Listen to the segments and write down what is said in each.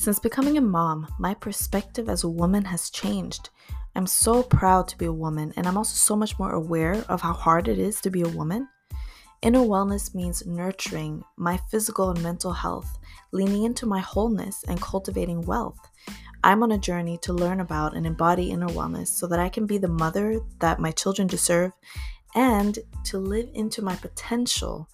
Since becoming a mom, my perspective as a woman has changed. I'm so proud to be a woman, and I'm also so much more aware of how hard it is to be a woman. Inner wellness means nurturing my physical and mental health, leaning into my wholeness, and cultivating wealth. I'm on a journey to learn about and embody inner wellness so that I can be the mother that my children deserve and to live into my potential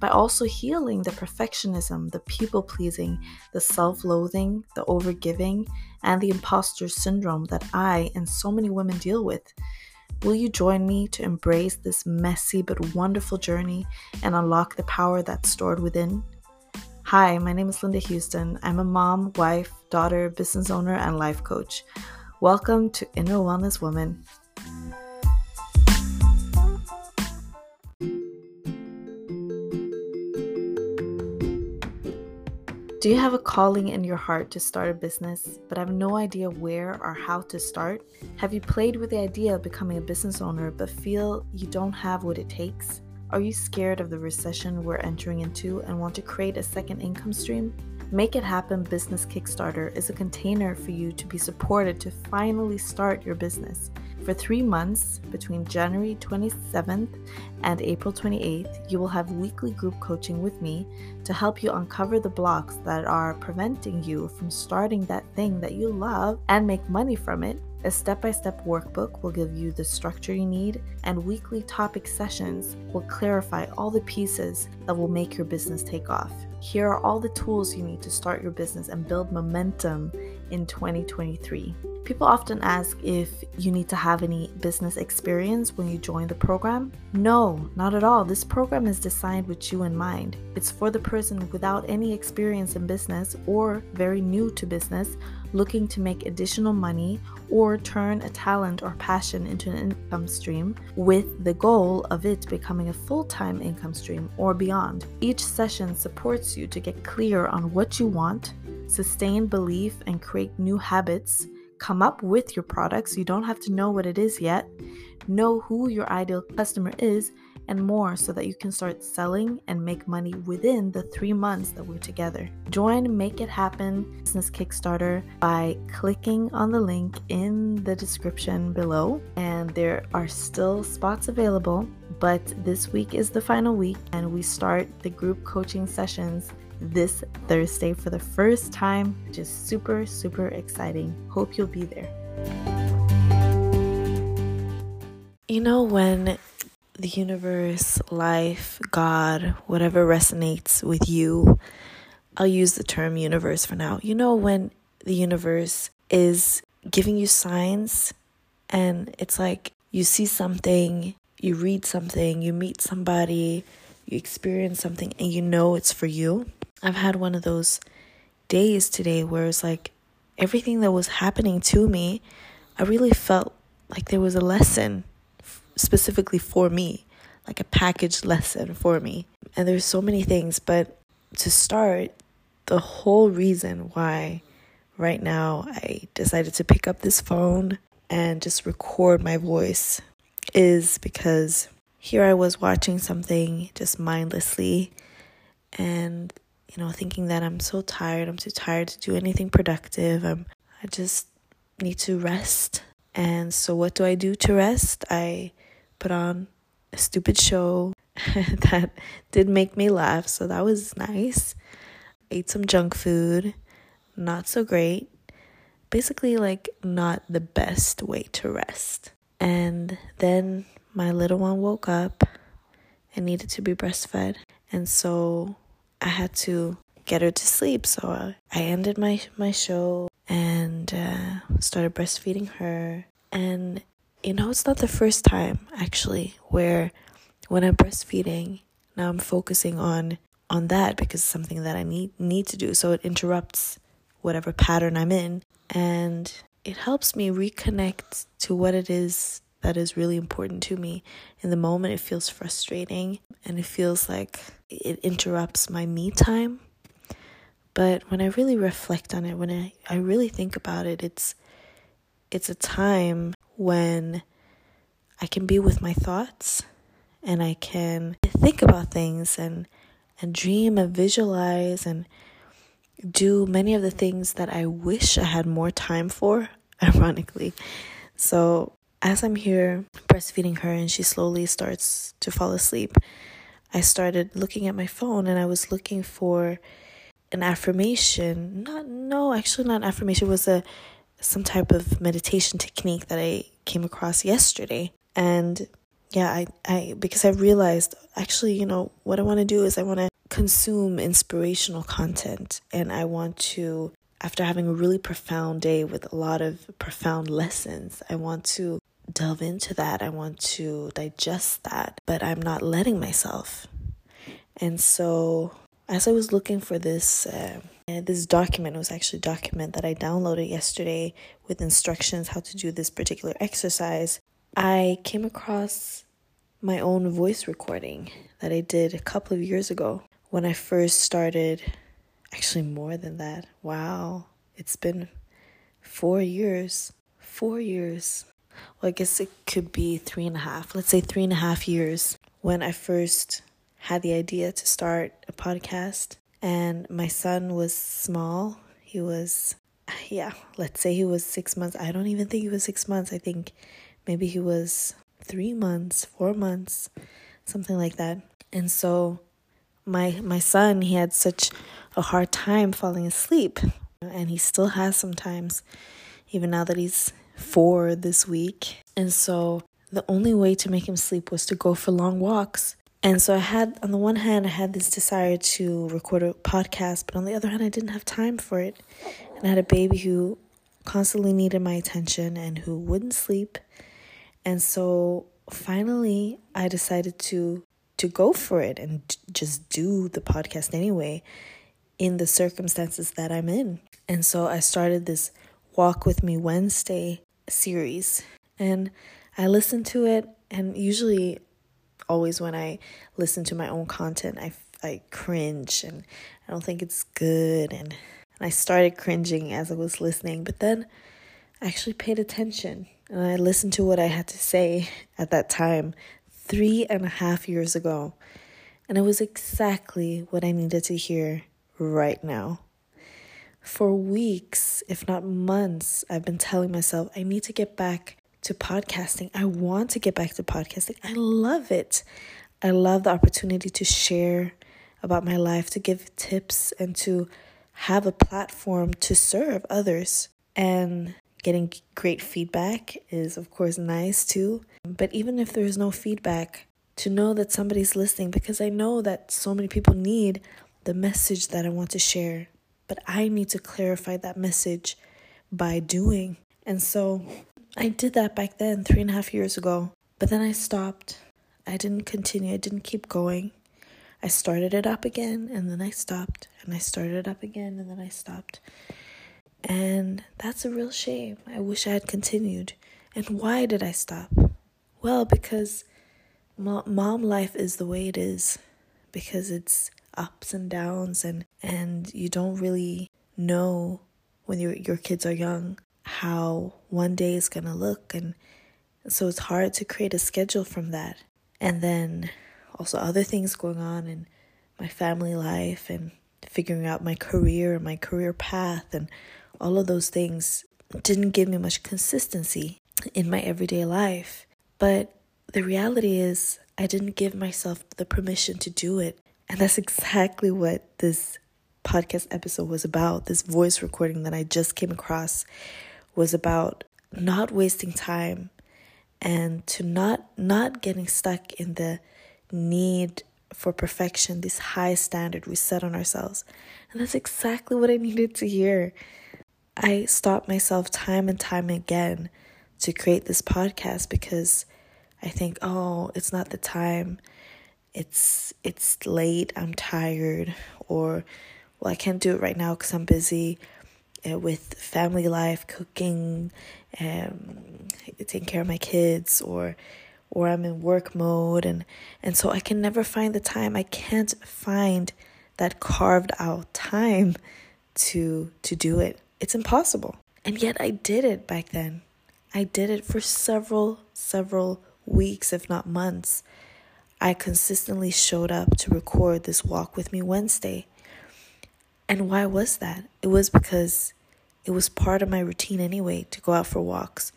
by also healing the perfectionism, the people-pleasing, the self-loathing, the overgiving, and the imposter syndrome that I and so many women deal with. Will you join me to embrace this messy but wonderful journey and unlock the power that's stored within? Hi, my name is Linda Houston. I'm a mom, wife, daughter, business owner, and life coach. Welcome to Inner Wellness Woman. Do you have a calling in your heart to start a business, but have no idea where or how to start? Have you played with the idea of becoming a business owner, but feel you don't have what it takes? Are you scared of the recession we're entering into and want to create a second income stream? Make It Happen Business Kickstarter is a container for you to be supported to finally start your business. For 3 months, between January 27th and April 28th, you will have weekly group coaching with me to help you uncover the blocks that are preventing you from starting that thing that you love and make money from it. A step-by-step workbook will give you the structure you need, and weekly topic sessions will clarify all the pieces that will make your business take off. Here are all the tools you need to start your business and build momentum in 2023. People often ask if you need to have any business experience when you join the program. No, not at all. This program is designed with you in mind. It's for the person without any experience in business or very new to business, looking to make additional money or turn a talent or passion into an income stream with the goal of it becoming a full-time income stream or beyond. Each session supports you to get clear on what you want, sustain belief, and create new habits. Come up with your products. You don't have to know what it is yet. Know who your ideal customer is and more so that you can start selling and make money within the 3 months that we're together. Join Make It Happen Business Kickstarter by clicking on the link in the description below. And there are still spots available, but this week is the final week and we start the group coaching sessions this Thursday for the first time, which is super, super exciting. Hope you'll be there. You know, when the universe, life, God, whatever resonates with you, I'll use the term universe for now. You know, when the universe is giving you signs and it's like you see something, you read something, you meet somebody, you experience something and you know it's for you. I've had one of those days today where it's like everything that was happening to me, I really felt like there was a lesson specifically for me, like a packaged lesson for me. And there's so many things, but to start, the whole reason why right now I decided to pick up this phone and just record my voice is because here I was watching something just mindlessly and thinking that I'm too tired to do anything productive. I just need to rest. And so what do I do to rest? I put on a stupid show that did make me laugh, so that was nice. Ate some junk food, not so great. Basically, like, not the best way to rest. And then my little one woke up and needed to be breastfed. And so I had to get her to sleep, so I ended my show and started breastfeeding her. And it's not the first time actually where when I'm breastfeeding, now I'm focusing on that because it's something that I need to do. So it interrupts whatever pattern I'm in, and it helps me reconnect to what it is that is really important to me. In the moment, it feels frustrating and it feels like it interrupts my me time. But when I really reflect on it, when I really think about it, it's a time when I can be with my thoughts and I can think about things and dream and visualize and do many of the things that I wish I had more time for, ironically. So as I'm here breastfeeding her and she slowly starts to fall asleep, I started looking at my phone, and I was looking for an affirmation. It was some type of meditation technique that I came across yesterday. And yeah, I because I realized, actually, what I want to do is I want to consume inspirational content, and I want to, after having a really profound day with a lot of profound lessons, I want to delve into that. I want to digest that, but I'm not letting myself. And so as I was looking for this this document, it was actually a document that I downloaded yesterday with instructions how to do this particular exercise, I came across my own voice recording that I did a couple of years ago when I first started, actually more than that. Wow, it's been 4 years. 4 years. Well, I guess it could be 3.5. Let's say 3.5 years when I first had the idea to start a podcast. And my son was small. He was, let's say he was 6 months. I don't even think he was 6 months. I think maybe he was 3 months, 4 months, something like that. And so my son, he had such a hard time falling asleep. And he still has sometimes, even now that he's 4 this week. And so the only way to make him sleep was to go for long walks. And so I had, on the one hand, I had this desire to record a podcast, but on the other hand, I didn't have time for it. And I had a baby who constantly needed my attention and who wouldn't sleep. And so finally, I decided to go for it and just do the podcast anyway in the circumstances that I'm in. And so I started this Walk With Me Wednesday series. And I listened to it, and usually, always when I listen to my own content, I cringe and I don't think it's good. And I started cringing as I was listening, but then I actually paid attention and I listened to what I had to say at that time, 3.5 years ago. And it was exactly what I needed to hear right now. For weeks, if not months, I've been telling myself I need to get back to podcasting. I want to get back to podcasting. I love it. I love the opportunity to share about my life, to give tips, and to have a platform to serve others. And getting great feedback is, of course, nice too. But even if there is no feedback, to know that somebody's listening, because I know that so many people need the message that I want to share. But I need to clarify that message by doing. And so I did that back then, 3.5 years ago, but then I stopped. I didn't continue. I didn't keep going. I started it up again, and then I stopped, and I started it up again, and then I stopped. And that's a real shame. I wish I had continued. And why did I stop? Well, because mom life is the way it is, because it's ups and downs, and you don't really know when your kids are young how one day is going to look. And so it's hard to create a schedule from that. And then also other things going on in my family life and figuring out my career and my career path, and all of those things didn't give me much consistency in my everyday life. But the reality is I didn't give myself the permission to do it. And that's exactly what this podcast episode was about. This voice recording that I just came across was about not wasting time, and to not getting stuck in the need for perfection, this high standard we set on ourselves. And that's exactly what I needed to hear. I stopped myself time and time again to create this podcast because I think, oh, it's not the time. It's late. I'm tired. Or, well, I can't do it right now because I'm busy with family life, cooking, taking care of my kids, or I'm in work mode, and so I can never find the time. I can't find that carved out time to do it. It's impossible. And yet I did it back then. I did it for several weeks, if not months. I consistently showed up to record this Walk With Me Wednesday. And why was that? It was because it was part of my routine anyway to go out for walks.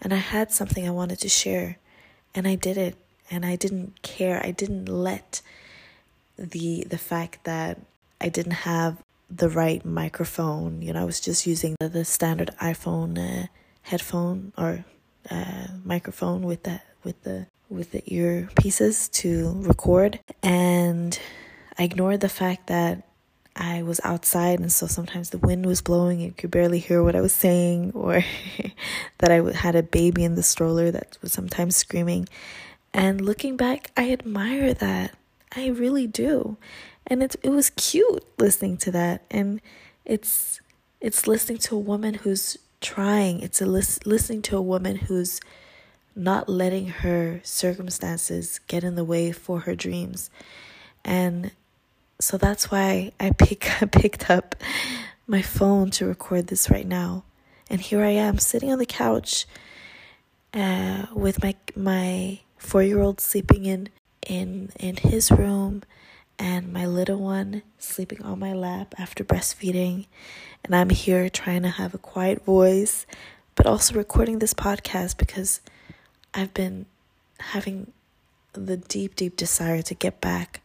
And I had something I wanted to share. And I did it. And I didn't care. I didn't let the fact that I didn't have the right microphone. You know, I was just using the standard iPhone headphone or microphone with the earpieces to record. And I ignored the fact that I was outside, and so sometimes the wind was blowing and you could barely hear what I was saying, or that I had a baby in the stroller that was sometimes screaming. And looking back, I admire that. I really do. And it was cute listening to that. And it's listening to a woman who's trying. It's listening to a woman who's not letting her circumstances get in the way for her dreams. And so that's why I picked up my phone to record this right now. And here I am sitting on the couch with my 4-year-old sleeping in his room, and my little one sleeping on my lap after breastfeeding. And I'm here trying to have a quiet voice, but also recording this podcast because I've been having the deep, deep desire to get back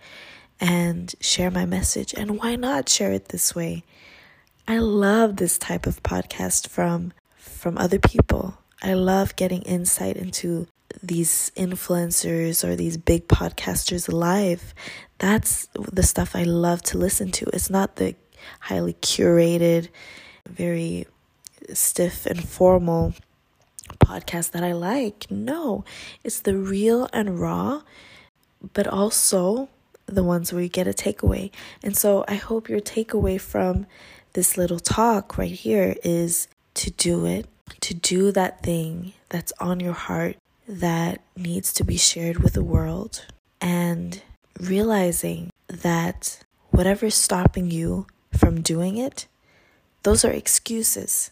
and share my message. And why not share it this way? I love this type of podcast from other people. I love getting insight into these influencers or these big podcasters live. That's the stuff I love to listen to. It's not the highly curated, very stiff and formal podcast that I like. No, it's the real and raw, but also the ones where you get a takeaway. And so I hope your takeaway from this little talk right here is to do it, to do that thing that's on your heart that needs to be shared with the world, and realizing that whatever's stopping you from doing it, those are excuses.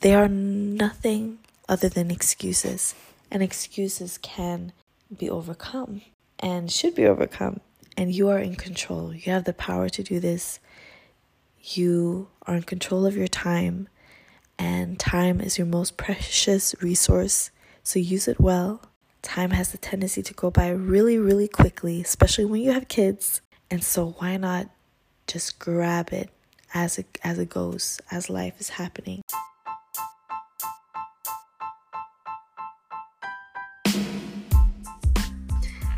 They are nothing other than excuses, and excuses can be overcome and should be overcome. And you are in control. You have the power to do this. You are in control of your time. And time is your most precious resource. So use it well. Time has the tendency to go by really, really quickly, especially when you have kids. And so why not just grab it as it goes, as life is happening.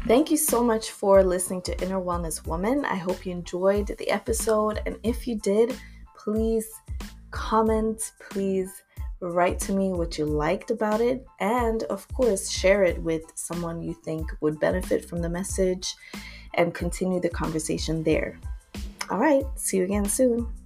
Thank you so much for listening to Inner Wellness Woman. I hope you enjoyed the episode. And if you did, please comment, please write to me what you liked about it. And of course, share it with someone you think would benefit from the message and continue the conversation there. All right, see you again soon.